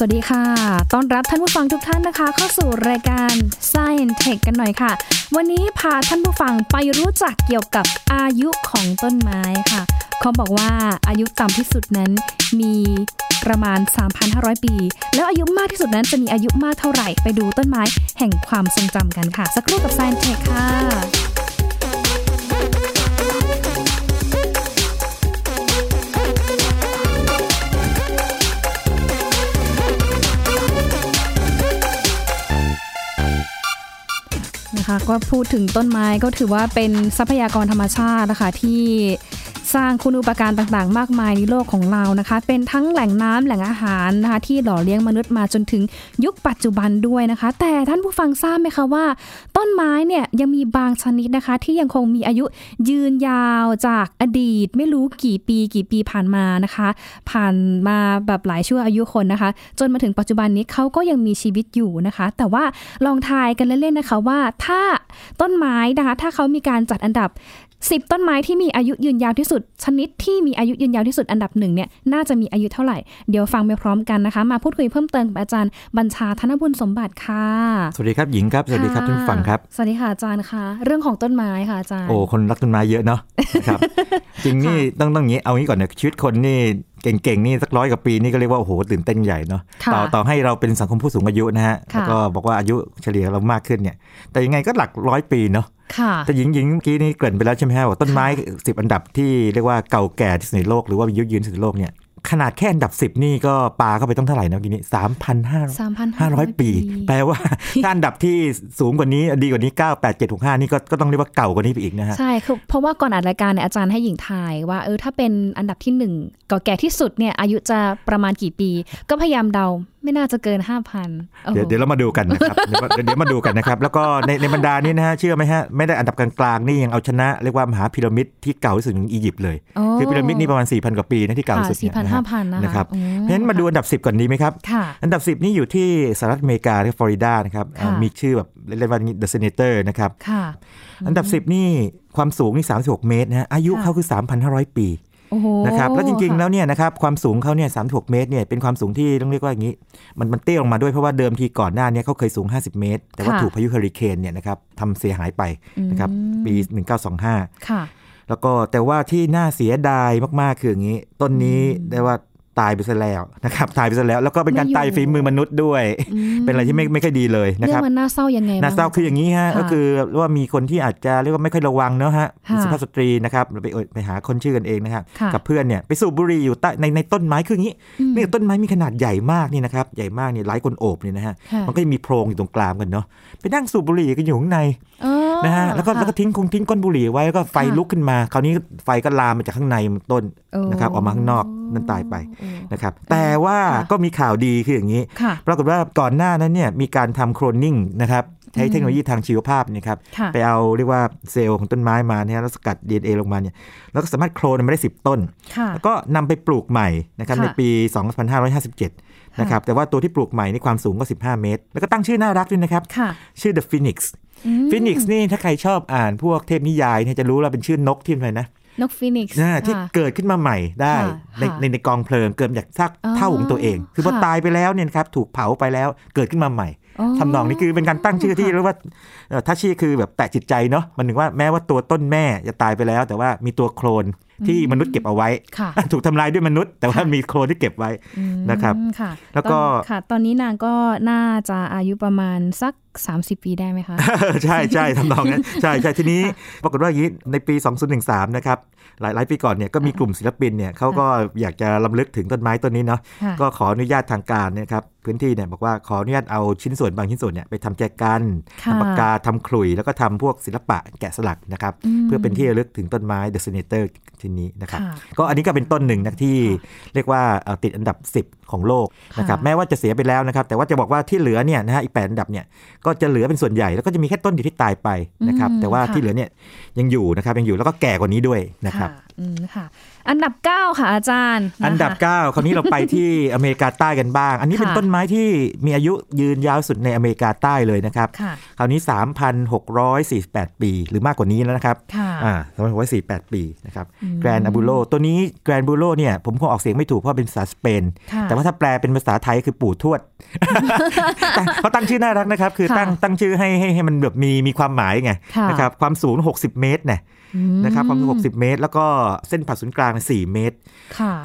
สวัสดีค่ะต้อนรับท่านผู้ฟังทุกท่านนะคะเข้าสู่รายการ Science Tech กันหน่อยค่ะวันนี้พาท่านผู้ฟังไปรู้จักเกี่ยวกับอายุของต้นไม้ค่ะเขาบอกว่าอายุต่ำที่สุดนั้นมีประมาณ 3,500 ปีแล้วอายุมากที่สุดนั้นจะมีอายุมากเท่าไหร่ไปดูต้นไม้แห่งความทรงจำกันค่ะสักครู่กับ Science Tech ค่ะก็พูดถึงต้นไม้ก็ถือว่าเป็นทรัพยากรธรรมชาตินะคะที่สร้างคุณูปการต่างๆมากมายในโลกของเรานะคะเป็นทั้งแหล่งน้ำแหล่งอาหารนะคะที่หล่อเลี้ยงมนุษย์มาจนถึงยุคปัจจุบันด้วยนะคะแต่ท่านผู้ฟังทราบไหมคะว่าต้นไม้เนี่ยยังมีบางชนิดนะคะที่ยังคงมีอายุยืนยาวจากอดีตไม่รู้กี่ปีผ่านมานะคะผ่านมาแบบหลายชั่วอายุคนนะคะจนมาถึงปัจจุบันนี้เขาก็ยังมีชีวิตอยู่นะคะแต่ว่าลองทายกันเล่นๆนะคะว่าถ้าต้นไม้นะคะถ้าเขามีการจัดอันดับ10ต้นไม้ที่มีอายุยืนยาวที่สุดชนิดที่มีอายุยืนยาวที่สุดอันดับ1เนี่ยน่าจะมีอายุเท่าไหร่เดี๋ยวฟังไปพร้อมกันนะคะมาพูดคุยเพิ่มเติมกับอาจารย์บัญชาธนบุญสมบัติค่ะสวัสดีครับหญิงครับสวัสดีครับท่านฟังครับสวัสดีค่ะอาจารย์ค่ะเรื่องของต้นไม้ค่ะอาจารย์โอ้คนรักต้นไม้เยอะเนาะครับจริงนี่ต้องงี้เอางี้ก่อนนะชีวิตคนนี่เก่งๆนี่สัก100กว่าปีนี่ก็เรียกว่าโอ้โหตื่นเต้นใหญ่เนาะต่อให้เราเป็นสังคมผู้สูงอายุนะฮะแล้วก็บอกว่าอายุเฉลี่ยเรามากขึ้นเนี่ยแต่ยังไงก็หลัก100ปีเนาะแต่หญิงเมื่อกี้นี่เกริ่นไปแล้วใช่ไหมฮะว่าต้นไม้10อันดับที่เรียกว่าเก่าแก่ที่สุดในโลกหรือว่าอายุยืนที่สุดในโลกเนี่ยขนาดแค่อันดับ10นี่ก็ปาเข้าไปต้องเท่าไหร่นะเมื่อกี้นี้ 3,500 ปีแปลว่าถ้าอันดับที่สูงกว่านี้ดีกว่านี้9 8 7 6 5นี่ก็ต้องเรียกว่าเก่ากว่านี้ไปอีกนะฮะใช่คือเพราะว่าก่อนอัดรายการเนี่ยอาจารย์ให้หญิงทายว่าถ้าเป็นอันดับที่1เก่าแก่ที่สุดเนี่ยอายุจะประมาณกี่ปีก็พยายามเดาไม่น่าจะเกิน 5,000 เดี๋ยวเรามาดูกันนะครับ เดี๋ยวมาดูกันนะครับแล้วก็ในบรรดานี้นะฮะเชื่อไหมฮะไม่ได้อันดับกลางๆนี่ยังเอาชนะเรียกว่ามหาพีระมิดที่เก่าที่สุดของอียิปต์เลยคือพีระมิดนี่ประมาณ 4,000 กว่าปีนะที่เก่าสุดเนี่ย 4,000-5,000 นะครับเพราะฉะนั้นมาดูอันดับ10ก่อนดีไหมครับอันดับ10นี่อยู่ที่สหรัฐอเมริกาที่ฟลอริดานะครับมีชื่อแบบเรียกว่า The Senator นะครับอันดับ10นี่ความสูงนี่36เมตรนะอายุเขาคือ 3,500 ปีนะครับแล้วจริงๆแล้วเนี่ยนะครับความสูงเขาเนี่ย36เมตรเนี่ยเป็นความสูงที่ต้องเรียกว่าอย่างนี้มันเตี้ยลงมาด้วยเพราะว่าเดิมทีก่อนหน้านี้เขาเคยสูง50เมตรแต่ว่าถูกพายุเฮอริเคนเนี่ยนะครับทำเสียหายไปนะครับปี1925ค่ะแล้วก็แต่ว่าที่น่าเสียดายมากๆคืออย่างนี้ต้นนี้ได้ว่าตายไปซะแล้วนะครับตายไปซะแล้วแล้วก็เป็นการตายฝีมือมนุษย์ด้วยเป็นอะไรที่ไม่ค่อยดีเลยนะครับเรื่องมันน่าเศร้ายังไงน่าเศร้าคืออย่างนี้ฮะก็คือว่ามีคนที่อาจจะเรียกว่าไม่ค่อยระวังเนอะฮะสุภาพสตรีนะครับไปหาคนชื่อกันเองนะครับกับเพื่อนเนี่ยไปสูบบุหรี่อยู่ในต้นไม้คืออย่างนี้นี่ต้นไม้มีขนาดใหญ่มากนี่นะครับใหญ่มากนี่หลายคนโอบเนี่ยนะฮะมันก็จะมีโพรงอยู่ตรงกลางกันเนาะไปนั่งสูบบุหรี่กันอยู่ข้างในนะฮะแล้วก็ทิ้งก้นบุหรี่ไว้แล้วก็ไฟลุกขึ้นมาคราวนี้ไฟก็ลามมาจากข้างในต้นนะครับออกมาข้างนอกนั่นตายไปนะครับแต่ว่าก็มีข่าวดีคืออย่างนี้ปรากฏว่าก่อนหน้านั้นเนี่ยมีการทำโคลนนิ่งนะครับใช้เทคโนโลยีทางชีวภาพนะครับไปเอาเรียกว่าเซลล์ของต้นไม้มาเนี่ยแล้วสกัด DNA ลงมาเนี่ยแล้วก็สามารถโคลนมาได้10ต้นแล้วก็นำไปปลูกใหม่นะครับในปี 2557 นะครับแต่ว่าตัวที่ปลูกใหม่นี่ความสูงก็15เมตรแล้วก็ตั้งชื่อน่ารักด้วยนะครับชื่อ The Phoenix Phoenix นี่ถ้าใครชอบอ่านพวกเทพนิยายเนี่ยจะรู้ว่าเป็นชื่อนกที่มันนะนกฟีนิกซ์ที่เกิดขึ้นมาใหม่ได้ในกองเพลิงเกิดจากซากเท่าของตัวเองคือพอตายไปแล้วเนี่ยครับถูกเผาไปแล้วเกิดขึ้นมาใหม่ทำนองนี้คือเป็นการตั้งชื่อที่เรียกว่าถ้าชื่อคือแบบแตะจิตใจเนาะมันถึงว่าแม้ว่าตัวต้นแม่จะตายไปแล้วแต่ว่ามีตัวโคลนที่มนุษย์เก็บเอาไว้ถูกทำลายด้วยมนุษย์แต่ว่ามีโคลนที่เก็บไว้นะครับแล้วก็ตอนนี้นางก็น่าจะอายุประมาณสัก30ปีได้ไหมคะ ใช่ๆทำนองนั้นใช่ๆทีนี้ปรากฏว่าอย่างนี้ในปี2013นะครับหลายปีก่อนเนี่ยก็มีกลุ่มศิลปินเนี่ยเขาก็อยากจะรำลึกถึงต้นไม้ต้นนี้เนาะก็ขออนุญาตทางการนะครับพื้นที่เนี่ยบอกว่าขออนุญาตเอาชิ้นส่วนบางชิ้นส่วนเนี่ยไปทำแจกันทำปากกาทำขลุ่ยแล้วก็ทำพวกศิลปะแกะสลักนะครับเพื่อเป็นที่ระลึกถึงต้นไม้ The Senator ชิ้นนี้นะครับก็อันนี้ก็เป็นต้นหนึ่งนะที่เรียกว่าติดอันดับ10ของโลกนะครับแม้ว่าจะเสียไปแล้วนะครับแต่ว่าจะบอกว่าที่เหลือเนี่ยนะฮะอีก8อันดับเนี่ยก็จะเหลือเป็นส่วนใหญ่แล้วก็จะมีแค่ต้นอยู่ที่ตายไปนะครับแต่ว่าที่เหลือเนี่ยยังอยู่นะครับยังอยู่แล้วก็แก่กว่านี้ด้วยนะครับอันดับ9ค่ะอาจารย์อันดับ9คราวนี้เราไปที่อเมริกาใต้กันบ้างอันนี้เป็นต้นไม้ที่มีอายุยืนยาวสุดในอเมริกาใต้เลยนะครับคราวนี้ 3,648 ปีหรือมากกว่านี้แล้วนะครับ3,648 ปีนะครับ แกรนอาบูโลตัวนี้แกรนบูโลเนี่ยผมคงออกเสียงไม่ถูกเพราะเป็นภาษาสเปนแต่ว่าถ้าแปลเป็นภาษาไทยคือปู่ทวดเขาตั้งชื่อน่ารักนะครับคือตั้งชื่อให้มันแบบมีความหมายไงนะครับความสูง60เมตรเนี่ยนะครับความสูง60เมตรแล้วก็เส้นผ่าศูนย์กลาง4เมตร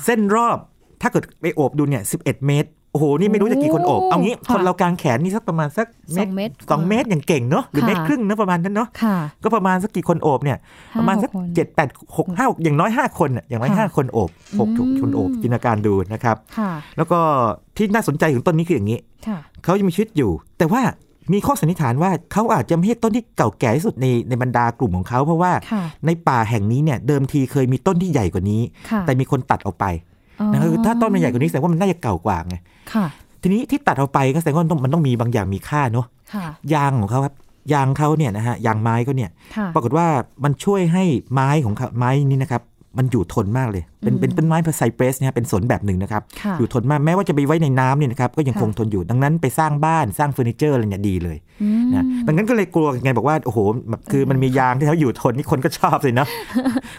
เส้นรอบถ้าเกิดไปโอบดูเนี่ย11เมตรโอ้โหนี่ไม่รู้จะกี่คนโอบเอางี้คนเรากางแขนนี่สักประมาณสัก2 เมตรอย่างเก่งเนาะหรือเมตรครึ่งนะประมาณนั้นเนาะก็ประมาณสักกี่คนโอบเนี่ยประมาณสัก7 8 6 5อย่างน้อย5คนอย่างน้อย5คนโอบ6ถูกคนโอบจินตนาการดูนะครับแล้วก็ที่น่าสนใจของต้นนี้คืออย่างนี้เขายังมีชีวิตอยู่แต่ว่ามีข้อสันนิษฐานว่าเขาอาจจะไม่ใช่ต้นที่เก่าแก่ที่สุดในบรรดากลุ่มของเขาเพราะว่าในป่าแห่งนี้เนี่ยเดิมทีเคยมีต้นที่ใหญ่กว่านี้แต่มีคนตัดออกไปนะคือถ้าต้นมันใหญ่กว่านี้แสดงว่ามันน่าจะเก่ากว่าไงทีนี้ที่ตัดเอาไปก็แสดงว่ามันต้องมีบางอย่างมีค่าเนาะยางของเขาครับยางเขาเนี่ยนะฮะยางไม้เขาเนี่ยปรากฏว่ามันช่วยให้ไม้ของเขาไม้นี้นะครับมันอยู่ทนมากเลยเป็นต้นไม้ไซเปรสเนี่ยเป็นสนแบบหนึ่งนะครับอยู่ทนมากแม้ว่าจะไปไว้ในน้ำเนี่ยนะครับก็ยังคงทนอยู่ดังนั้นไปสร้างบ้านสร้างเฟอร์นิเจอร์อะไรเนี่ยดีเลยนะดังนั้นก็เลยกลัวไงบอกว่าโอ้โหแบบคือมันมียางที่เขาอยู่ทนนี่คนก็ชอบเลยนะ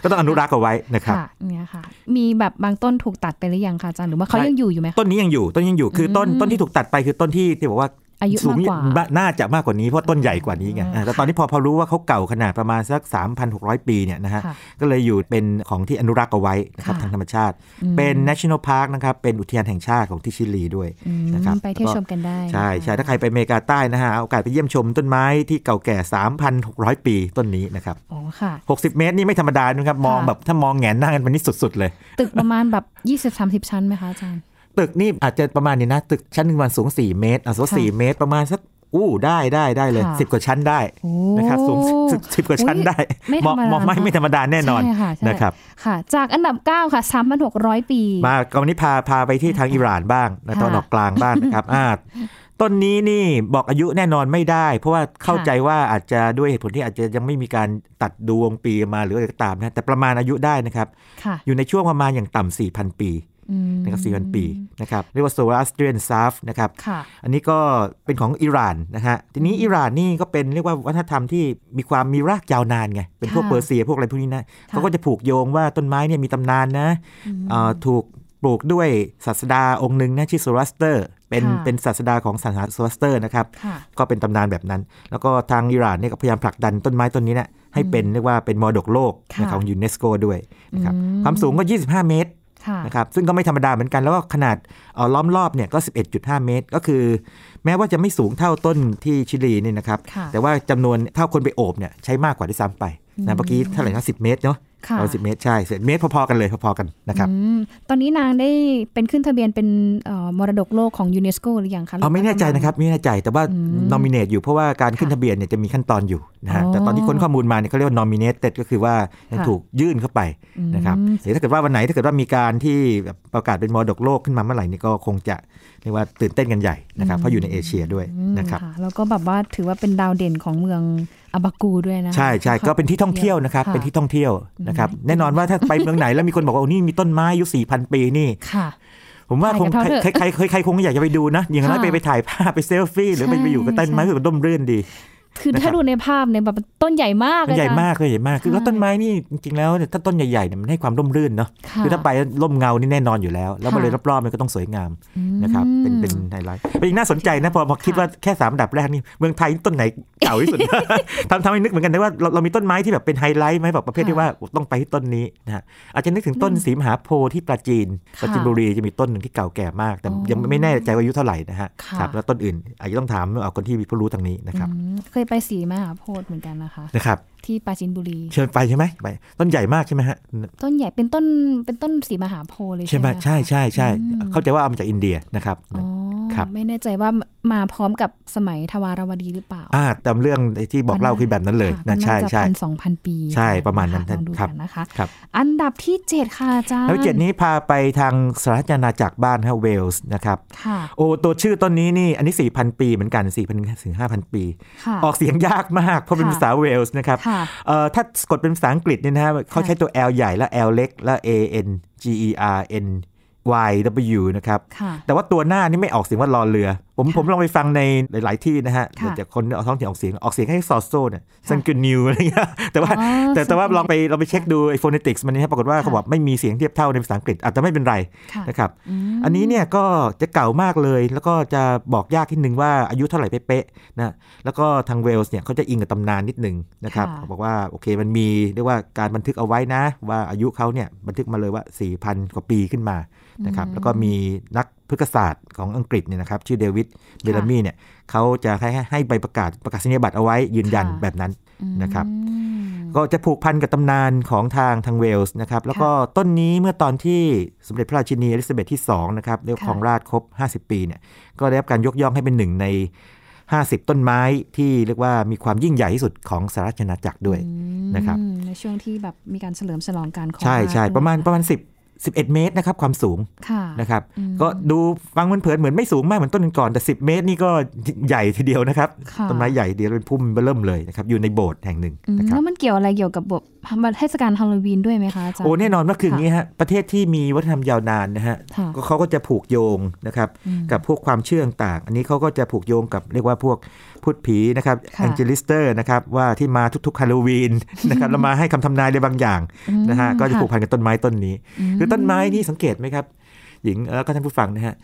ก็ต้องอนุรักษ์เอาไว้นะครับเนี่ยค่ะมีแบบบางต้นถูกตัดไปหรือยังคะอาจารย์หรือว่าเขายังอยู่อยู่ไหมต้นนี้ยังอยู่ต้นยังอยู่คือต้นที่ถูกตัดไปคือต้นที่บอกว่าอายุมากกว่าน่าจะมากกว่านี้เพราะต้นใหญ่กว่านี้ไงแต่ตอนนี้พอรู้ว่าเขาเก่าขนาดประมาณสัก 3,600 ปีเนี่ยนะฮะก็เลยอยู่เป็นของที่อนุรักษ์เอาไว้นะครับทางธรรมชาติเป็น National Park นะครับเป็นอุทยานแห่งชาติของที่ชิลีด้วยนะครับไปเที่ยวชมกันได้ใช่ใช่ถ้าใครไปอเมริกาใต้นะฮะโอกาสไปเยี่ยมชมต้นไม้ที่เก่าแก่ 3,600 ปีต้นนี้นะครับอ๋อค่ะ60เมตรนี่ไม่ธรรมดานะครับมองแบบถ้ามองแหงนหน้ากันวันนี้สุดๆเลยตึกประมาณแบบ 20-30 ชั้นมั้ยคะอาจารย์ตึกนี่อาจจะประมาณนี้นะตึกชั้นนึงมันสูง4เมตรอ่ะสูง4เมตรประมาณสักได้เลย10กว่าชั้นได้นะครับสูง10กว่าชั้นได้ไม่ธรรมดาแน่นอนนะครับค่ะจากอันดับ9ค่ะ 3,600 ปีมาวันนี้พาไปที่ทางอิหร่านบ้างตะวันออกกลางบ้างนะครับต้นนี้นี่บอกอายุแน่นอนไม่ได้เพราะว่าเข้าใจว่าอาจจะด้วยเหตุผลที่อาจจะยังไม่มีการตัดดวงปีมาหรืออะไรก็ตามนะแต่ประมาณอายุได้นะครับอยู่ในช่วงประมาณอย่างต่ำ 4,000 ปีนะครับ 4,000 ปีนะครับเรียกว่าโซลาสเตรียนซาฟนะครับอันนี้ก็เป็นของอิหร่านนะฮะทีนี้อิหร่านนี่ก็เป็นเรียกว่าวัฒนธรรมที่มีความมีรากยาวนานไงเป็นพวกเปอร์เซียพวกอะไรพวกนี้นะเขาก็จะผูกโยงว่าต้นไม้เนี่ยมีตำนานนะถูกปลูกด้วยศาสดาองค์หนึ่งนะชื่อโซราสเตอร์เป็นศาสดาของศาสนาโซราสเตอร์นะครับก็เป็นตำนานแบบนั้นแล้วก็ทางอิหร่านเนี่ยก็พยายามผลักดันต้นไม้ต้นนี้เนี่ยให้เป็นเรียกว่าเป็นมรดกโลกของยูเนสโกด้วยนะครับความสูงก็25เมตรนะครับซึ่งก็ไม่ธรรมดาเหมือนกันแล้วก็ขนาดล้อมรอบเนี่ยก็ 11.5 เมตรก็คือแม้ว่าจะไม่สูงเท่าต้นที่ชิลีนี่นะครับแต่ว่าจำนวนเท่าคนไปโอบเนี่ยใช้มากกว่าที่ซ้ำไปนะเมื่อกี้เท่าไหร่นะ10เมตรเนาะเอา10เมตรใช่10เมตรพอๆกันเลยพอๆกันนะครับตอนนี้นางได้เป็นขึ้นทะเบียนเป็นมรดกโลกของยูเนสโกหรือยังคะไม่แน่ใจนะครับไม่แน่ใจแต่ว่า nominate อยู่เพราะว่าการขึ้นทะเบียนเนี่ยจะมีขั้นตอนอยู่นะฮะแต่ตอนที่ค้นข้อมูลมาเนี่ยเขาเรียกว่า nominated ก็คือว่ายังถูกยื่นเข้าไปนะครับหรือถ้าเกิดว่าวันไหนถ้าเกิดว่ามีการที่ประกาศเป็นมรดกโลกขึ้นมาเมื่อไหร่นี่ก็คงจะเรียกว่าตื่นเต้นกันใหญ่นะครับเพราะอยู่ในเอเชียด้วยนะครับแล้วก็แบบว่าถือว่าเป็นดาวเด่นของเมืองอาบากูด้วยนะใช่ใช่ก็เป็นที่ท่องเที่ยวนะครับเป็นที่ท่องเที่ยวนะครับแน่นอนว่าถ้าไปเมืองไหนแล้วมีคนบอกว่าโอ้นี่มีต้นไม้อายุ 4,000 ปีนี่ผมว่าคงใครคงอยากจะไปดูนะอย่างนั้นไปถ่ายภาพไปเซลฟี่หรือไปอยู่กับต้นไม้ที่มันร่มรื่นดีคือถ้าดูในภาพเนี่ยแบบต้นใหญ่มากเลยนะใหญ่มากคือแล้วต้นไม้นี่จริงๆแล้วถ้าต้นใหญ่ๆเนี่ยมันให้ความร่มรื่นเนาะคือถ้าไปร่มเงานี่แน่นอนอยู่แล้วแล้วบริเวณรอบๆมันก็ต้องสวยงามนะครับเป็นไฮไลท์เป็นอีกน่าสนใจนะพอคิดว่าแค่3อันดับแรกนี่เมืองไทยต้นไหนเก่าที่สุดทำให้นึกเหมือนกันนะว่าเรามีต้นไม้ที่แบบเป็นไฮไลท์มั้ยแบบประเภทที่ว่าต้องไปที่ต้นนี้นะอาจจะนึกถึงต้นศรีมหาโพธิ์ที่ปราจีนบุรีจะมีต้นนึงที่เก่าแก่มากแต่ยังไม่แน่ใจว่าอายุเท่าไหร่นะฮะครับแล้วต้นอื่นอาจจะต้องถามเอาคนที่ผู้รู้ทางนี้นะครับไปสีมหาโพธิ์เหมือนกันนะคะนะครับที่ปราจีนบุรีเชิญไปใช่ไหมไปต้นใหญ่มากใช่ไหมฮะต้นใหญ่เป็นต้นสีมหาโพธิ์เลยใช่ไหมใช่ใช่ใช่เข้าใจว่าเอามาจากอินเดียนะครับไม่แน่ใจว่ามาพร้อมกับสมัยทวารวดีหรือเปล่าตามเรื่องที่บอกเล่าคือแบบนั้นเลยนะใช่ใช่ 1,200 ปีใช่ประมาณนั้นครับนะคะอันดับที่7ค่ะอาจารย์อันดับที่7นี้พาไปทางสหราชอาณาจักรบ้านฮะเวลส์นะครับโอ้ตัวชื่อต้นนี้นี่อันนี้ 4,000 ปีเหมือนกัน 4,000 ถึง 5,000 ปีออกเสียงยากมากเพราะเป็นภาษาเวลส์นะครับถ้ากดเป็นภาษาอังกฤษเนี่ยนะฮะเขาใช้ตัว L ใหญ่และ L เล็กและ A N G E R N YW นะครับแต่ว่าตัวหน้านี่ไม่ออกเสียงว่าลอเรือ ผมลองไปฟังในหลายๆที่นะฮะจากคนท้องถิ่นออกเสียงให้ซอโซเนี่ยซันกินิวอะไรเงี้ยแต่ว่าเราไปเช็คดูไอ้ phonetics มันเนี่ยปรากฏว่าเขาบอกไม่มีเสียงเทียบเท่าในภาษาอังกฤษอาจจะไม่เป็นไรนะครับอันนี้เนี่ยก็จะเก่ามากเลยแล้วก็จะบอกยากนิดนึงว่าอายุเท่าไหร่เป๊ะๆนะแล้วก็ทางเวลส์เนี่ยเขาจะอิงกับตำนานนิดนึงนะครับเขาบอกว่าโอเคมันมีเรียกว่าการบันทึกเอาไว้นะว่าอายุเขาเนี่ยบันทึกมาเลยว่า 4,000 กว่าปีขึ้นมานะครับแล้วก็มีนักพฤกษศาสตร์ของอังกฤษเนี่ยนะครับชื่อเดวิดเบลลามีเนี่ยเขาจะให้ใบประกาศนียบัตรเอาไว้ยืนยันแบบนั้นนะครับก็จะผูกพันกับตำนานของทางเวลส์นะครับแล้วก็ต้นนี้เมื่อตอนที่สมเด็จพระราชินีอลิซาเบธที่2นะครับได้ครองราชครบ50ปีเนี่ยก็ได้รับการยกย่องให้เป็นหนึ่งใน50ต้นไม้ที่เรียกว่ามีความยิ่งใหญ่ที่สุดของสหราชอาณาจักรด้วยนะครับในช่วงที่แบบมีการเฉลิมฉลองการครองราชใช่ๆประมาณ11เมตรนะครับความสูงนะครับก็ดูฟังมันเผินเหมือนไม่สูงมากเหมือนต้นก่อนแต่10เมตรนี่ก็ใหญ่ทีเดียวนะครับต้นไม้ใหญ่เดียวเป็นพุ่มเบิ่มเลยนะครับอยู่ในโบสถ์แห่งหนึ่งนะครับแล้วมันเกี่ยวอะไรเกี่ยวกับเทศกาลฮาโลวีนด้วยไหมคะอาจารย์โอ้แน่นอนว่าคืออย่างนี้ฮะประเทศที่มีวัฒนธรรมยาวนานนะฮะเขาก็จะผูกโยงนะครับกับพวกความเชื่อต่างอันนี้เขาก็จะผูกโยงกับเรียกว่าพวกพูดผีนะครับแองเจลิสเตอร์นะครับว่าที่มาทุกๆฮาโลวีนนะครับแล้วมาให้คำทำนายอะไรบางอย่างนะฮะก็จะผูกพันกับต้นไม้ต้นนี้คือต้นไม้นี่สังเกตไหมครับหญิงแล้วก็ท่านผู้ฟังนะฮะ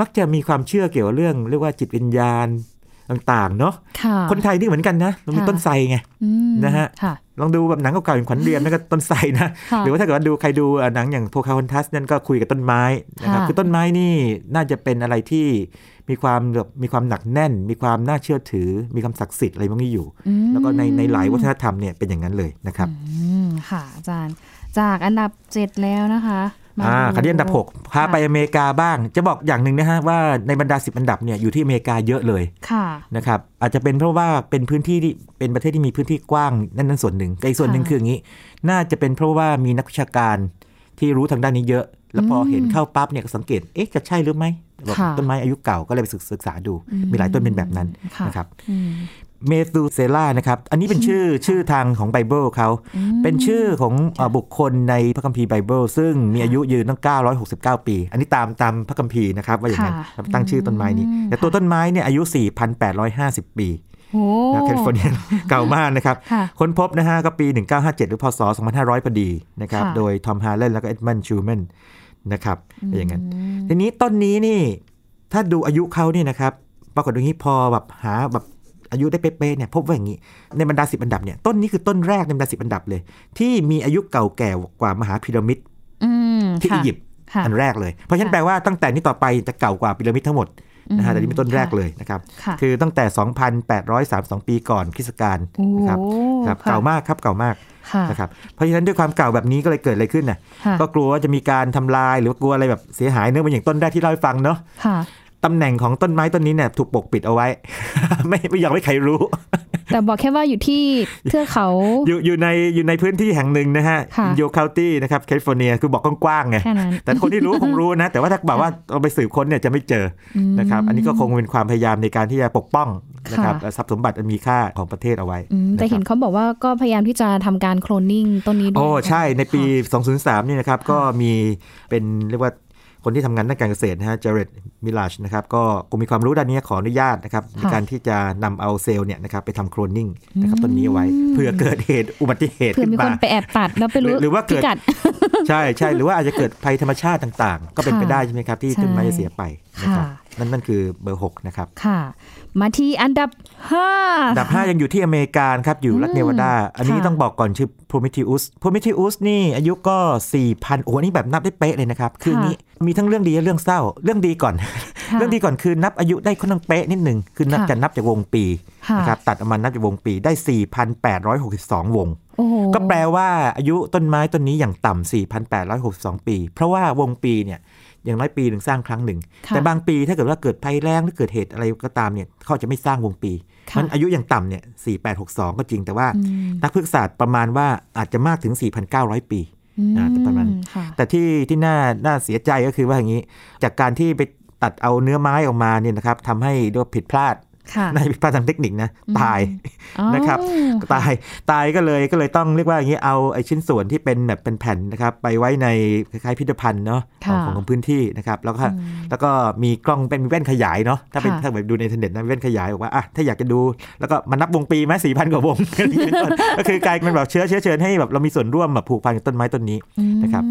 มักจะมีความเชื่อเกี่ยวกับเรื่องเรียกว่าจิตวิญญาณต่างๆเนาะคนไทยนี่เหมือนกันนะมันมีต้นไทรไงนะฮะลองดูแบบหนังเก่าๆอย่างขวัญเรียมนั่นก็ต้นไทรนะหรือว่าถ้าเกิดว่าดูใครดูหนังอย่างโพคาฮอนทัสนั่นก็คุยกับต้นไม้นะครับคือต้นไม้นี่น่าจะเป็นอะไรที่มีความหนักแน่นมีความน่าเชื่อถือมีความศักดิ์สิทธิ์อะไรพวกนี้อยู่แล้วก็ในหลายวัฒนธรรมเนี่ยเป็นอย่างนั้นเลยนะครับค่ะอาจารย์จากอันดับ7แล้วนะคะคดีอันดับ6พาไปอเมริกาบ้างจะบอกอย่างหนึ่งนะฮะว่าในบรรดา10อันดับเนี่ยอยู่ที่อเมริกาเยอะเลยนะครับอาจจะเป็นเพราะว่าเป็นพื้นที่ที่เป็นประเทศที่มีพื้นที่กว้างนั่นส่วนหนึ่งแต่อีกส่วนหนึ่งคืออย่างนี้น่าจะเป็นเพราะว่ามีนักวิชาการที่รู้ทางด้านนี้เยอะแล้วพอเห็นเข้าปั๊บเนี่ยก็สังเกตเอ๊ะจะใช่หรือไม่ต้นไม้อายุเก่าก็เลยไปศึกษาดูมีหลายต้นเป็นแบบนั้นนะครับเมทูเซล่านะครับอันนี้เป็นชื่อทางของไบเบิลเขาเป็นชื่อของบุคคลในพระคัมภีร์ไบเบิลซึ่งมีอายุยืนตั้ง969ปีอันนี้ตามพระคัมภีร์นะครับว่าอย่างนั้นตั้งชื่อต้นไม้นี้แต่ตัวต้นไม้เนี่ยอายุ 4,850 ปีแคลิฟอร์เนียเก่ามากนะครับค้นพบนะฮะก็ปี1957หรือพ.ศ. 2500 พอดีนะครับโดยทอมฮาร์แลนด์แล้วก็เอ็ดมันด์ชูแมนนะครับอย่างนั้นทีนี้ต้นนี้นี่ถ้าดูอายุเขาเนี่ยนะครับปรากฏตรงนี้พอแบบหาแบบอายุได้เป๊ะๆเนี่ยพบว่าอย่างนี้ในบรรดา10อันดับเนี่ยต้นนี้คือต้นแรกในบรรดา10อันดับเลยที่มีอายุเก่าแก่กว่ามหาพีระมิดที่อียิปต์อันแรกเลยเพราะฉะนั้นแปลว่าตั้งแต่นี้ต่อไปจะเก่ากว่าพีระมิดทั้งหมดนะฮะแต่นี่เป็นต้นแรกเลยนะครับคือตั้งแต่ 2,832 ปีก่อนคริสต์ศักราชนะครับเก่ามากครับเก่ามากนะครับเพราะฉะนั้นด้วยความเก่าแบบนี้ก็เลยเกิดอะไรขึ้นน่ะก็กลัวว่าจะมีการทำลายหรือกลัวอะไรแบบเสียหายเนื่องมาอย่างต้นแรกที่เล่าให้ฟังเนาะตำแหน่งของต้นไม้ต้นนี้เนี่ยถูกปกปิดเอาไว้ ไม่อยากให้ใครรู้ แต่บอกแค่ว่าอยู่ที่เทือกเขา อยู่ในพื้นที่แห่งหนึ่งนะฮะ Inyo County นะครับแคลิฟอร์เนียคือบอกกว้างๆไง แต่คนที่รู้ คงรู้นะแต่ว่าถ้าบอกว่าเราไปสืบค้นเนี่ยจะไม่เจอ นะครับอันนี้ก็คงเป็นความพยายามในการที่จะปกป้องนะครับทรัพย์สมบัติอันมีค่าของประเทศเอาไว้แต่เห็นเขาบอกว่าก็พยายามที่จะทำการโคลนนิ่งต้นนี้ด้วยโอ้ใช่ในปี2003นี่นะครับก็มีเป็นเรียกว่าคนที่ทำงานด้านการเกษตรนะฮะเจเรดมิลาชนะครับก็คงมีความรู้ด้านนี้ขออนุญาตนะครับในการที่จะนำเอาเซลล์เนี่ยนะครับไปทำโคลนนิ่งนะครับต้นนี้เอาไว้เพื่อเกิดเหตุอุบัติเหตุขึ้นมาเผื่อมีคนไปแอบตัดแล้วไปรู้หรือว่าเกิดใช่ใช่หรือว่าอาจจะเกิดภัยธรรมชาติต่างๆก็เป็นไปได้ใช่ไหมครับที่ต้นไม้จะเสียไปนะครับนั่นคือเบอร์6นะครับค่ะมาที่อันดับ5อันดับ5ยังอยู่ที่อเมริกาครับอยู่รัฐเนวาดาอันนี้ต้องบอกก่อนชื่อโพรเมธีอุสนี่อายุก็ 4,000 โอ้นี่แบบนับได้เป๊ะเลยนะครับคือนี้มีทั้งเรื่องดีและเรื่องเศร้าเรื่องดีก่อนคือนับอายุได้ค่อนข้างเป๊ะนิดนึงคือนับจะนับจากวงปีนะครับตัดออกมานับจากวงปีได้ 4,862 วงก็แปลว่าอายุต้นไม้ต้นนี้อย่างต่ำ 4,862 ปีเพราะว่าวงปีเนี่ยอย่างน้อยปีหนึ่งสร้างครั้งหนึ่งแต่บางปีถ้าเกิดว่าเกิดภัยแล้งหรือเกิดเหตุอะไรก็ตามเนี่ยเขาจะไม่สร้างวงปีมันอายุอย่างต่ำเนี่ย4862ก็จริงแต่ว่านักพฤกษศาสตร์ประมาณว่าอาจจะมากถึง 4,900 ปีประมาณแต่ที่น่าเสียใจก็คือว่าอย่างนี้จากการที่ไปตัดเอาเนื้อไม้ออกมาเนี่ยนะครับทำให้ด้วยผิดพลาด ในภาษาเทคนิคนะตายนะครับตายก็เลยต้องเรียกว่าอย่างนี้เอาไอ้ชิ้นส่วนที่เป็นแบบเป็นแผ่นนะครับไปไว้ในคล้ายๆพิพิธภัณฑ์เนาะของพื้นที่นะครับแล้วก็มีกล้องเป็นแว่นขยายเนาะถ้าแบบดูในอินเทอร์เน็ตนะแว่นขยายบอกว่าอ่ะถ้าอยากจะดูแล้วก็มานับวงปีไหม 4,000 กว่าวงก็คือกลายเป็นแบบเชื้อเชิญให้แบบเรามีส่วนร่วมแบบผูกพันกับต้นไม้ต้นนี้นะครับ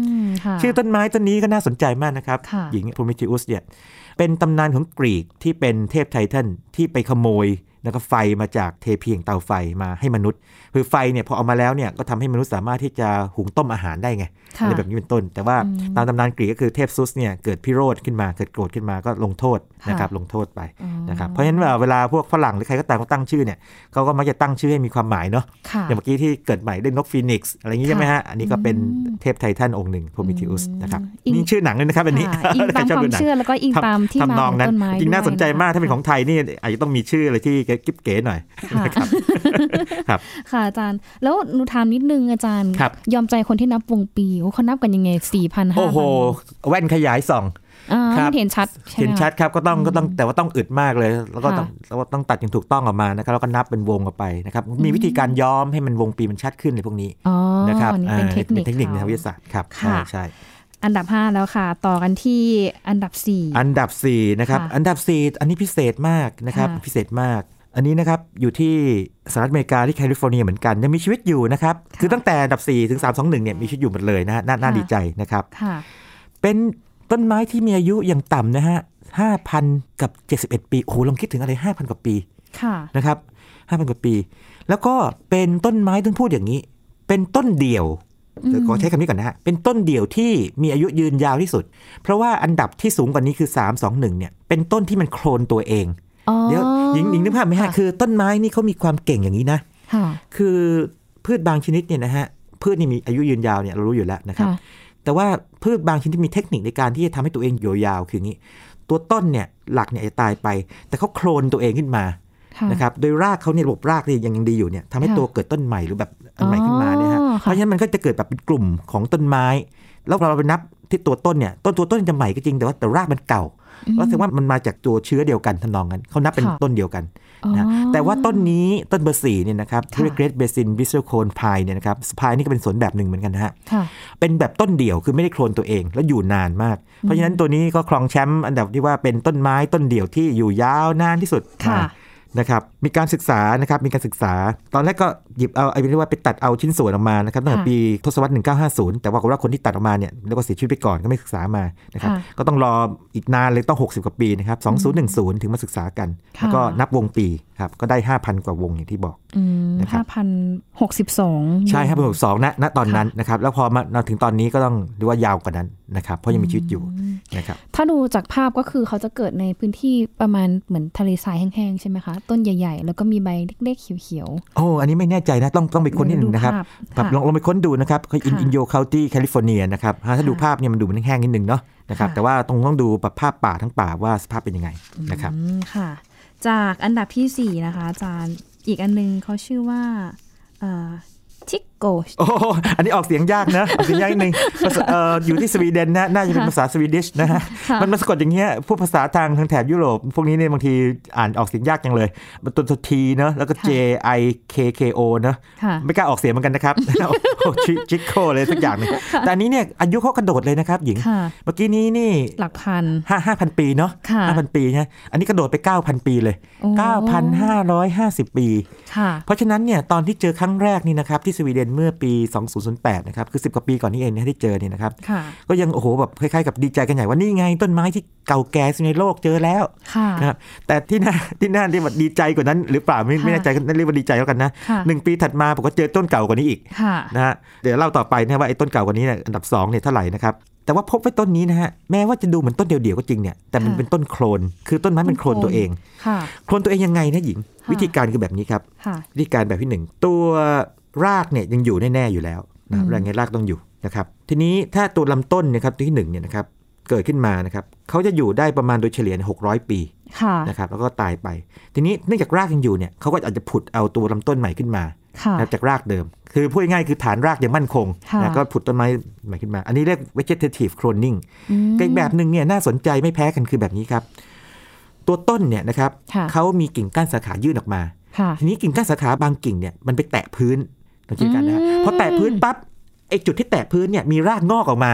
ชื่อต้นไม้ต้นนี้ก็น่าสนใจมากนะครับหญิงโพรเมธีอุสเนี่ยเป็นตำนานของกรีกที่เป็นเทพไททันที่ไปขโมยนะครับไฟมาจากเทพีแห่งเตาไฟมาให้มนุษย์คือไฟเนี่ยพอเอามาแล้วเนี่ยก็ทำให้มนุษย์สามารถที่จะหุงต้มอาหารได้ไงอะไรแบบนี้เป็นต้นแต่ว่าตามตำนานกรีกก็คือเทพซุสเนี่ยเกิดพิโรธขึ้นมาเกิดโกรธขึ้นมาก็ลงโทษนะครับลงโทษไปนะครับเพราะฉะนั้นเวลาพวกฝรั่งหรือใครก็ตามเขาตั้งชื่อเนี่ยเขาก็มักจะตั้งชื่อให้มีความหมายเนาะอย่างเมื่อกี้ที่เกิดใหม่ได้นกฟีนิกซ์อะไรอย่างนี้ใช่ไหมฮะอันนี้ก็เป็นเทพไททันองค์หนึ่งโพรเมธีอุสนะครับนี่ชื่อหนังเลยนะครับอันนี้อิงตามความเชื่อแล้วก็อิงตามที่มาของต้นไม้จริงน่าสนใจมากถ้าเป็นของไทยนี่อาจจะต้องมีชื่ออะไรที่กิ๊บเก๋หน่อยนะครับครับค่ะอาจารย์แล้วหนูถามนิดนึงอาจารย์ยอมใจคนที่นับวงปีเขานับกันยังไง 4,000 5,000 โอ้โหแว่นขยายส่องมันเห็นชัดเห็นชัดครับก็ต้องแต่ว่าต้องอึดมากเลยแล้วก็ต้องตัดอย่างถูกต้องออกมานะครับแล้วก็นับเป็นวงออกไปนะครับมีวิธีการย้อมให้มันวงปีมันชัดขึ้นในพวกนี้นะครับเป็นเทคนิคทางวิทยาศาสตร์ครับใช่อันดับ5แล้วค่ะต่อกันที่อันดับ4นะครับอันดับ4อันนี้พิเศษมากนะครับพิเศษมากอันนี้นะครับอยู่ที่สหรัฐอเมริกาที่แคลิฟอร์เนียเหมือนกันยังมีชีวิตอยู่นะครับคือตั้งแต่อันดับ4ถึง321เนี่ยมีชีวิตอยู่หมดเลยนะฮะน่าดีใจนะครับเป็นต้นไม้ที่มีอายุอย่างต่ำนะฮะ 5,000 กับ71ปีโอ้โหลองคิดถึงอะไร 5,000 กว่าปีนะครับ 5,000 กว่าปีแล้วก็เป็นต้นไม้ต้องพูดอย่างนี้เป็นต้นเดี่ยวขอใช้คำนี้ก่อนนะฮะเป็นต้นเดี่ยวที่มีอายุยืนยาวที่สุดเพราะว่าอันดับที่สูงกว่านี้คือ321เนี่ยเป็นต้นที่มันโคลนตัวเองเดี๋ยวหญิงนึกภาพไหมฮะคือต้นไม้นี่เขามีความเก่งอย่างนี้นะคือพืชบางชนิดเนี่ยนะฮะพืชนี่มีอายุยืนยาวเนี่ยเรารู้อยู่แล้วนะครับแต่ว่าพืชบางชนิดมีเทคนิคในการที่จะทำให้ตัวเองอยู่ยาวคืออย่างนี้ตัวต้นเนี่ยหลักเนี่ยจะตายไปแต่เขาโคลนตัวเองขึ้นมานะครับโดยรากเขาเนี่ยระบบรากเนี่ยยังดีอยู่เนี่ยทำให้ตัวเกิดต้นใหม่หรือแบบอันใหม่ขึ้นมาเนี่ยฮะเพราะฉะนั้นมันก็จะเกิดแบบเป็นกลุ่มของต้นไม้แล้วเราไปนับที่ตัวต้นเนี่ยตัวต้นจะใหม่ก็จริงแต่รากมันเก่าก็แสดงว่ามันมาจากตัวเชื้อเดียวกันทำนองนั้นเขานับเป็นต้นเดียวกันนะแต่ว่าต้นนี้ต้นเบอร์4เนี่ยนะครับที่เรียก Great Basin Bristle Cone Pine เนี่ยนะครับ Pine นี่ก็เป็นสนแบบหนึ่งเหมือนกันนะฮะเป็นแบบต้นเดี่ยวคือไม่ได้โคลนตัวเองแล้วอยู่นานมากเพราะฉะนั้นตัวนี้ก็ครองแชมป์อันดับที่ว่าเป็นต้นไม้ต้นเดี่ยวที่อยู่ยาวนานที่สุดนะครับมีการศึกษานะครับมีการศึกษาตอนแรกก็หยิบเอาไอ้เรียกว่าไปตัดเอาชิ้นส่วนออกมานะครับตั้งแต่ปีทศวรรษ1950แต่ว่าคนที่ตัดออกมาเนี่ยเรียกว่าเสียชีวิตไปก่อนก็ไม่ศึกษามานะครับก็ต้องรออีกนานเลยต้อง60กว่าปีนะครับ2010ถึงมาศึกษากันแล้วก็นับวงปีครับก็ได้ 5,000 กว่าวงอย่างที่บอกนะครับ 5,062 ใช่ 5,062 ณ ตอนนั้นนะครับแล้วพอมาถึงตอนนี้ก็ต้องเรียกว่ายาวกว่านั้นนะครับเพราะยังมีชีวิตอยู่นะครับถ้าดูจากภาพก็คือเขาจะเกิดในพื้นที่ประมาณเหมือนทะเลทรายแห้งๆใช่ไหมคะต้นใหญ่ๆแล้วก็มีใบเล็กๆเขียวๆโอ้อันนี้ไม่แน่ใจนะต้องไปค้นนิดนึงนะครับลองไปค้นดูนะครับเขา Inyo County แคลิฟอร์เนียนะครับถ้าดูภาพเนี่ยมันดูมันแห้งๆนิดนึงเนาะนะครับแต่ว่าต้องดูภาพป่าทั้งป่าว่าสภาพเป็นยังไงนะครับค่ะจากอันดับที่4นะคะอาจารย์อีกอันนึงเขาชื่อว่าทิกโกชโอ้อันนี้ออกเสียงยากนะออกเสียงยากนิดนึงอยู่ที่สวีเดนนะน่าจะเป็นภาษาสวีดิชนะฮะมันสะกดอย่างเงี้ยพวกภาษาทางแถบยุโรปพวกนี้เนี่ยบางทีอ่านออกเสียงยากจังเลยมันตัว T เนาะแล้วก็ J I K K O นะไม่กล้าออกเสียงเหมือนกันนะครับจิกโกเลยสักอย่างนึงแต่นี้เนี่ยอายุเขากระโดดเลยนะครับหญิงเมื่อกี้นี้นี่หลักพัน 5,000 ปีเนาะ 5,000 ปีนะอันนี้กระโดดไป 9,000 ปีเลย 9,550 ปีเพราะฉะนั้นเนี่ยตอนที่เจอครั้งแรกนี่นะครับที่สวีเดนเมื่อปี2008นะครับคือ10กว่าปีก่อนนี้เองนะที่เจอเนี่ยนะครับก็ยังโอ้โหแบบคล้ายๆกับดีใจกันใหญ่ว่านี่ไงต้นไม้ที่เก่าแก่สุดในโลกเจอแล้วนะครับแต่ที่น่าที่แบบดีใจกว่านั้นหรือเปล่าไม่แน่ใจนั่นเรียกว่าดีใจแล้วกันนะ1ปีถัดมาผมก็เจอต้นเก่ากว่านี้อีกนะฮะเดี๋ยวเล่าต่อไปนะว่าไอ้ต้นเก่ากว่านี้เนี่ยอันดับ2เนี่ยเท่าไหร่นะครับแต่ว่าพบไว้ต้นนี้นะฮะแม้ว่าจะดูเหมือนต้นเดียวๆก็จริงเนี่ยแต่มันเป็นต้นโคลนคือต้นไม้มันโคลนตัวเองโคลนตัวเองยังไงนะหญิงวิธีการคือแบบนี้ครับวิธีการแบบที่1ตัวรากเนี่ยยังอยู่แน่ๆอยู่แล้วนะแรงไงรากต้องอยู่นะครับทีนี้ถ้าตัวลำต้นนะครับตัวที่1เนี่ยนะครับเกิดขึ้นมานะครับเขาจะอยู่ได้ประมาณโดยเฉลี่ย600ปีนะครับแล้วก็ตายไปทีนี้เนื่องจากรากยังอยู่เนี่ยเขาก็อาจจะผุดเอาตัวลำต้นใหม่ขึ้นมาจากรากเดิมคือพูดง่ายๆคือฐานรากยังมั่นคงแล้วก็ผุดต้นไม้ใหม่ขึ้นมาอันนี้เรียก vegetative cloning อีกแบบนึงเนี่ยน่าสนใจไม่แพ้กันคือแบบนี้ครับ ตัวต้นเนี่ยนะครับเขามีกิ่งก้านสาขายื่นออกมาทีนี้กิ่งก้านสาขาบางกิ่งเนี่ยมันไปแตะพื้นลองคิดกันนะพอแตะพื้นปั๊บไอ้จุดที่แตะพื้นเนี่ยมีรากงอกออกมา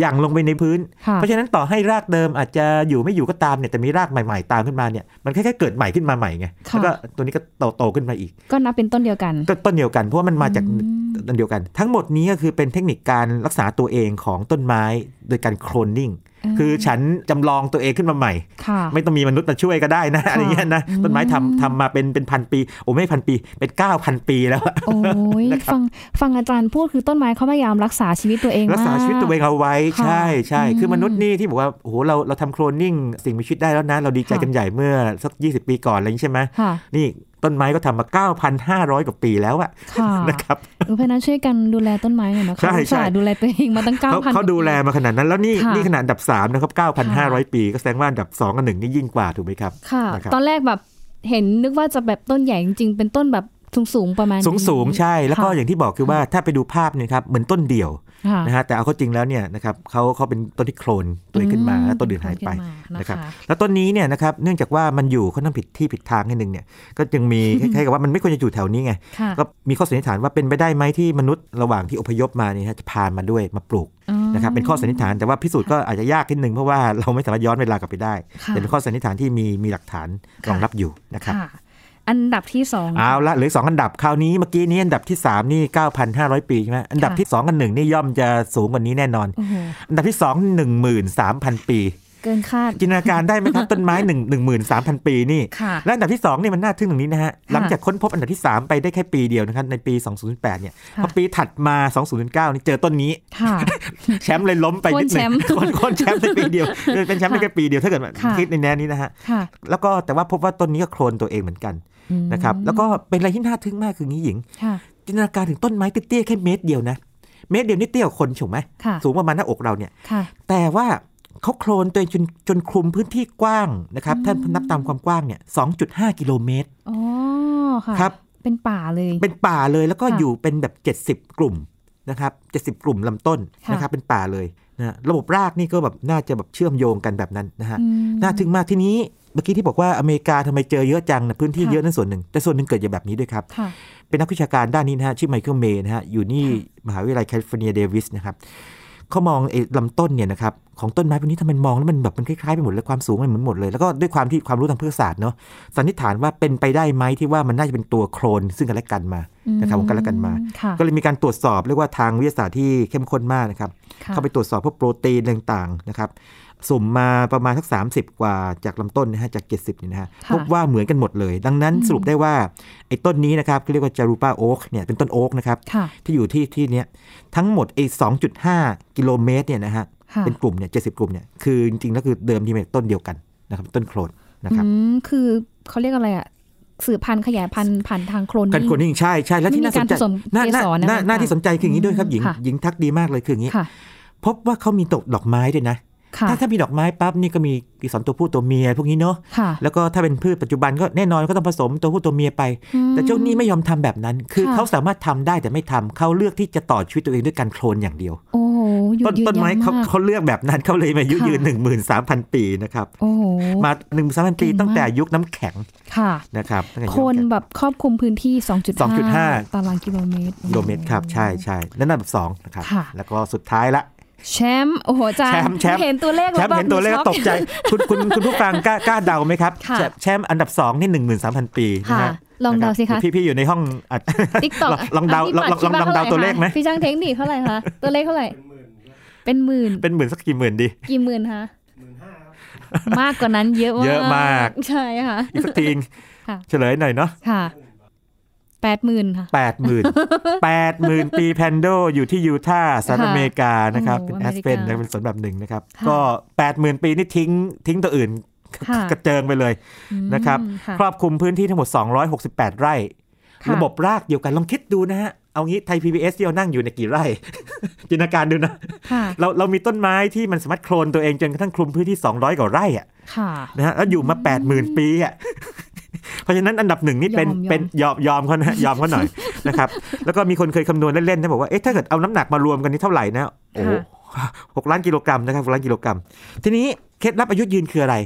อย่างลงไปในพื้นเพราะฉะนั้นต่อให้รากเดิมอาจจะอยู่ไม่อยู่ก็ตามเนี่ยแต่มีรากใหม่ๆตามขึ้นมาเนี่ยมันแค่เกิดใหม่ขึ้นมาใหม่ไงแล้วก็ตัวนี้ก็โตขึ้นมาอีกก็นับเป็นต้นเดียวกันต้นเดียวกันเพราะว่ามันมาจากต้นเดียวกันทั้งหมดนี้ก็คือเป็นเทคนิคการรักษาตัวเองของต้นไม้โดยการโคลนนิ่งคือฉันจำลองตัวเองขึ้นมาใหม่ไม่ต้องมีมนุษย์มาช่วยก็ได้นะอะไรเงี้ยนะต้นไม้ทำมาเป็นพันปีโอ้ไม่พันปีเป็น 9,000 ปีแล้วโอ้ย ฟังอาจารย์พูดคือต้นไม้เขาพยายามรักษาชีวิตตัวเองรักษาชีวิตตัวเองเอาไว้ใช่ใช่คือมนุษย์นี่ที่บอกว่าโอ้โหเราทำโคลนนิ่งสิ่งมีชีวิตได้แล้วนะเราดีใจกันใหญ่เมื่อสัก20ปีก่อนอะไรอย่างนี้ใช่ไหมนี่ต้นไม้ก็ทำมา 9,500 กว่าปีแล้วอะนะครับเพราะนั้นช่วยกันดูแลต้นไม้หน่อยนะคะใช่ดูแลตัวเองมาตั้ง 9,000 เขาดูแลมาขนาดนั้นแล้วนี่ขนาดอันดับ3นะครับ 9,500 ปีก็แสดงว่าอันดับ2กับ1นี่ยิ่งกว่าถูกไหมครับค่ะตอนแรกแบบเห็นนึกว่าจะแบบต้นใหญ่จริงๆเป็นต้นแบบสูงประมาณสูงใช่แล้วก็อย่างที่บอกคือว่าถ้าไปดูภาพเนี่ยครับเหมือนต้นเดี่ยวนะฮะแต่เอาเข้าจริงแล้วเนี่ยนะครับเขาเป็นต้นที่โคลนตัวขึ้นมาแล้วต้นอื่นหายไปนะครับแล้วต้นนี้เนี่ยนะครับเนื่องจากว่ามันอยู่ค่อนข้างผิดที่ผิดทางนิดนึงเนี่ยก็จึงมีคล้ายๆกับว่ามันไม่ควรจะอยู่แถวนี้ไงก็มีข้อสันนิษฐานว่าเป็นไปได้ไหมที่มนุษย์ระหว่างที่อพยพมาเนี่ยจะพามาด้วยมาปลูกนะครับเป็นข้อสันนิษฐานแต่ว่าพิสูจน์ก็อาจจะยากนิดนึงเพราะว่าเราไม่สามารถย้อนเวลากลับไปได้แต่เป็นข้อสันนิษฐานที่มีหลักฐานรองรับอยู่นะครับอันดับที่2เอาละเหลือ2อันดับคราวนี้เมื่อกี้นี้อันดับที่3นี่ 9,500 ปีใช่ไหมอันดับที่2กับ1นี่ย่อมจะสูงกว่านี้แน่นอนอันดับที่2 13,000 ปีเกินคาดจินตนาการได้ไหมครับต้นไม้ 13,000 ปีนี่และอันดับที่2นี่มันน่าทึ่งตรงนี้นะฮะหลังจากค้นพบอันดับที่3ไปได้แค่ปีเดียวนะครับในปี2008เนี่ยพอปีถัดมา2009นี่เจอต้นนี้แชมป์เลยล้มไปนิดนึงคนแชมป์ในปีเดียวเป็นแชมป์ได้แค่ปีเดียวถ้าเกิดคิดในแนวนี้นะฮะแล้วก็แต่ว่าพบว่าต้นนี้ก็โคลนตัวเองเหมือนกันนะครับแล้วก็เป็นอะไรที่น่าทึ่งมากคืองี้หญิงจินตนาการถึงต้นไม้เตี้ยๆแค่เมตรเดียวนะเมตรเดียวนี่เตี้ยกว่าคนถูกไหมสูงประมาณหน้าอกเราเนี่ยแต่ว่าเขาโคลนตัวเองจนคลุมพื้นที่กว้างนะครับท่านนับตามความกว้างเนี่ย 2.5 กิโลเมตรอ๋อค่ะครับเป็นป่าเลยแล้วก็อยู่เป็นแบบ70กลุ่มนะครับ70กลุ่มลำต้นนะครับเป็นป่าเลยนะระบบรากนี่ก็แบบน่าจะแบบเชื่อมโยงกันแบบนั้นนะฮะน่าทึ่งมากทีนี้เมื่อกี้ที่บอกว่าอเมริกาทำไมเจอเยอะจังนะพื้นที่เยอะนั่นส่วนหนึ่งแต่ส่วนหนึ่งเกิดจากแบบนี้ด้วยครับเป็นนักวิชาการด้านนี้นะฮะชื่อไมเคิลเมย์นะฮะอยู่นี่มหาวิทยาลัยแคลิฟอร์เนียเดวิสนะครับเขามองไอ้ลำต้นเนี่ยนะครับของต้นไม้พวกนี้ถ้ามันมองแล้วมันแบบมันคล้ายๆไปหมดเลยความสูงมันเหมือนหมดเลยแล้วก็ด้วยความที่ความรู้ทางพฤกษศาสตร์เนาะสันนิษฐานว่าเป็นไปได้ไหมที่ว่ามันน่าจะเป็นตัวโคลนซึ่งกันและกันมานะครับของกันและกันมาก็เลยมีการตรวจสอบเรียกว่าทางวิทยาศาสตร์ที่เข้มข้นมากนะครับเข้าไปตรวจสอบพวกโปรตีนต่างๆนะครับสุ่มมาประมาณสัก30กว่าจากลำต้นนะฮะจาก70นี่นะฮะพบว่าเหมือนกันหมดเลยดังนั้นสรุปได้ว่าไอ้ต้นนี้นะครับเรียกว่าจารูปาโอ๊กเนี่ยเป็นต้นโอ๊กนะครับที่อยู่ที่เนี้ยทั้งหมดไอ้ 2.5 กิโลเมตรเนี่ยนะฮะเป็นกลุ่มเนี่ย70กลุ่มเนี่ยคือจริงๆแล้วคือเดิมทีเป็นต้นเดียวกันนะครับต้นโคลนนะครับคือเขาเรียกอะไรอะสืบพันธุ์ขยายพันธุ์ผ่านทางโคลนนิ่งใช่ใช่แล้วที่น่าสนใจน่าที่สนใจคืออย่างนี้ด้วยครับหญิงทักดีมากเลยคืออย่างนี้พบว่าเขามีดอกไม้ด้วยนะถ้ามีดอกไม้ปั๊บนี่ก็มีอีสานตัวผู้ตัวเมียพวกนี้เนาะแล้วก็ถ้าเป็นพืชปัจจุบันก็แน่นอนก็ต้องผสมตัวผู้ตัวเมียไปแต่เจ้านี่ไม่ยอมทำแบบนั้นคือเขาสามารถทำได้แต่ไม่ทำเขาเลือกที่จะต่อชีวิตตัวเองด้วยการโคลนอย่างเดียวต้นไม้เขาเลือกแบบนั้นเขาเลยมายืน 13,000 ปีนะครับมา 13,000 ปีตั้งแต่ยุคน้ำแข็งนะครับคนแบบครอบคลุมพื้นที่ 2.5 ตารางกิโลเมตรครับใช่ใช่นั่นอันดับ2นะครับแล้วก็สุดท้ายละแชมป์โอ้โหอาจารย์เห็นตัวเลขแล้วก็ตกใจคุณผู้ฟังกล้าเดาไหมครับแชมป์อันดับ2นี่ 13,000 ปีนะฮะลองเดาสิคะพี่อยู่ในห้องอัด TikTok ลองเดาตัวเลขไหมพี่ช่างเทคนิคเท่าไหร่คะตัวเลขเท่าไหร่เป็นหมื่นสักกี่หมื่นดีกี่หมื่นคะ15,000มากกว่านั้นเยอะมากใช่ค่ะอีกสักทีเฉลยหน่อยเนาะค่ะ80,000 ค่ะ 80,000 ปีแพนโดอยู่ที่ยูทาห์สหรัฐอเมริกานะครับเป็นแอสเพนนะเป็นสนแบบหนึ่งนะครับก็ 80,000 ปีนี่ทิ้งตัวอื่นกระเจิงไปเลยนะครับครอบคลุมพื้นที่ทั้งหมด268ไร่ระบบรากเดียวกันลองคิดดูนะฮะเอางี้ไทย PBS ที่เรานั่งอยู่ในกี่ไร่จินตนาการดูนะเรามีต้นไม้ที่มันสามารถโคลนตัวเองจนกระทั่งคลุมพื้นที่200กว่าไร่อ่ะนะฮะแล้วอยู่มา 80,000 ปีอ่ะเพราะฉะนั้นอันดับ1นี่เป็นยอมเขานะยอมเขาหน่อยนะครับแล้วก็มีคนเคยคำนวณเล่นๆนะบอกว่าเอ๊ะถ้าเกิดเอาน้ำหนักมารวมกันนี่เท่าไหร่นะโอ้6 ล้านกิโลกรัมนะครับ6 ล้านกิโลกรัมทีนี้เคล็ดลับอายุยืนคืออะไร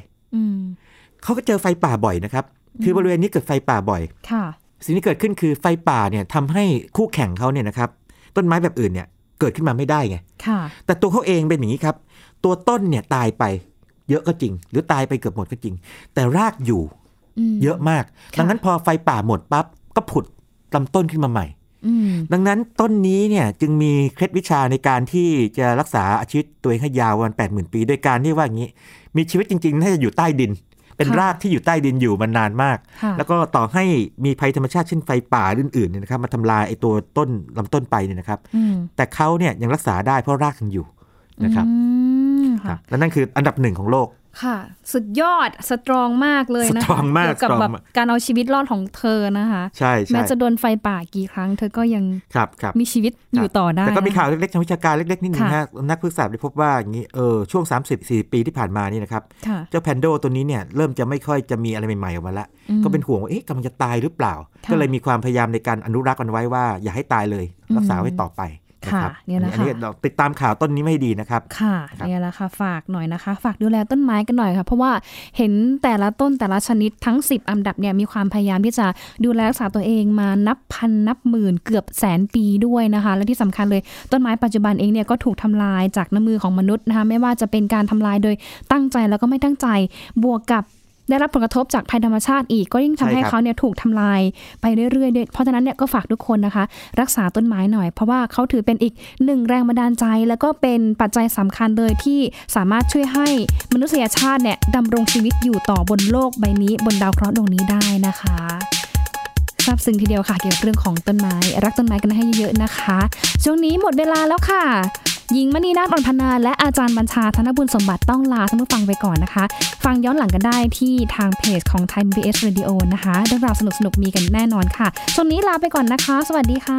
เขาก็เจอไฟป่าบ่อยนะครับคือบริเวณนี้เกิดไฟป่าบ่อยสิ่งที่เกิดขึ้นคือไฟป่าเนี่ยทำให้คู่แข่งเขาเนี่ยนะครับต้นไม้แบบอื่นเนี่ยเกิดขึ้นมาไม่ได้ไงแต่ตัวเขาเองเป็นอย่างนี้ครับตัวต้นเนี่ยตายไปเยอะก็จริงหรือตายไปเกือบหมดก็จริงแต่รากอยู่เยอะมากดังนั้นพอไฟป่าหมดปั๊บก็ผุดลำต้นขึ้นมาใหม่ดังนั้นต้นนี้เนี่ยจึงมีเคล็ดวิชาในการที่จะรักษาอาชีพตัวเองให้ยาววัน 80,000 ปีโดยการที่ว่าอย่างนี้มีชีวิตจริงๆน่าจะอยู่ใต้ดินเป็นรากที่อยู่ใต้ดินอยู่มานานมากแล้วก็ต่อให้มีภัยธรรมชาติเช่นไฟป่าอื่นๆเนี่ยนะครับมาทำลายไอ้ตัวต้นลำต้นไปเนี่ยนะครับแต่เขาเนี่ยยังรักษาได้เพราะรากยังอยู่นะครับและนั่นคืออันดับหนึ่งของโลกค่ะสุดยอดสตรองมากเลยนะคะเกี่ยวกับแบบการเอาชีวิตรอดของเธอนะคะใช่แม้จะโดนไฟป่ากี่ครั้งเธอก็ยังมีชีวิตอยู่ต่อได้แต่ก็มีข่าวเล็กๆทางวิชาการเล็กๆนิดนึงนะนักพฤกษศาสตร์ได้พบว่าอย่างนี้ช่วง 30-40 ปีที่ผ่านมานี่นะครับเจ้าแพนโดตัวนี้เนี่ยเริ่มจะไม่ค่อยจะมีอะไรใหม่ๆออกมาละก็เป็นห่วงว่าเอ๊ะกำลังจะตายหรือเปล่าก็เลยมีความพยายามในการอนุรักษ์มันไว้ว่าอย่าให้ตายเลยรักษาไว้ต่อไปค่ะเนี่ยนะคะติดตามข่าวต้นนี้ไม่ดีนะครับค่ะเนี่ยแหละค่ะฝากหน่อยนะคะฝากดูแลต้นไม้กันหน่อยค่ะเพราะว่าเห็นแต่ละต้นแต่ละชนิดทั้ง10อันดับเนี่ยมีความพยายามที่จะดูแลรักษาตัวเองมานับพันนับหมื่นเกือบแสนปีด้วยนะคะและที่สำคัญเลยต้นไม้ปัจจุบันเองเนี่ยก็ถูกทำลายจากน้ำมือของมนุษย์นะคะไม่ว่าจะเป็นการทำลายโดยตั้งใจแล้วก็ไม่ตั้งใจบวกกับได้รับผลกระทบจากภัยธรรมชาติอีกก็ยิ่งทำให้เขาเนี่ยถูกทำลายไปเรื่อยๆเพราะฉะนั้นเนี่ยก็ฝากทุกคนนะคะรักษาต้นไม้หน่อยเพราะว่าเขาถือเป็นอีกหนึ่งแรงบันดาลใจแล้วก็เป็นปัจจัยสำคัญเลยที่สามารถช่วยให้มนุษยชาติเนี่ยดำรงชีวิตอยู่ต่อบนโลกใบนี้บนดาวเคราะห์ดวงนี้ได้นะคะซาบซึ้งทีเดียวค่ะเกี่ยวกับเรื่องของต้นไม้รักต้นไม้กันให้เยอะๆนะคะช่วงนี้หมดเวลาแล้วค่ะหญิงมณีนาฏอ่อนพนาและอาจารย์บัญชาธนบุญสมบัติต้องลาท่านผู้ฟังไปก่อนนะคะฟังย้อนหลังกันได้ที่ทางเพจของ Thai PBS Radio นะคะเรื่องราวสนุกๆมีกันแน่นอนค่ะช่วงนี้ลาไปก่อนนะคะสวัสดีค่ะ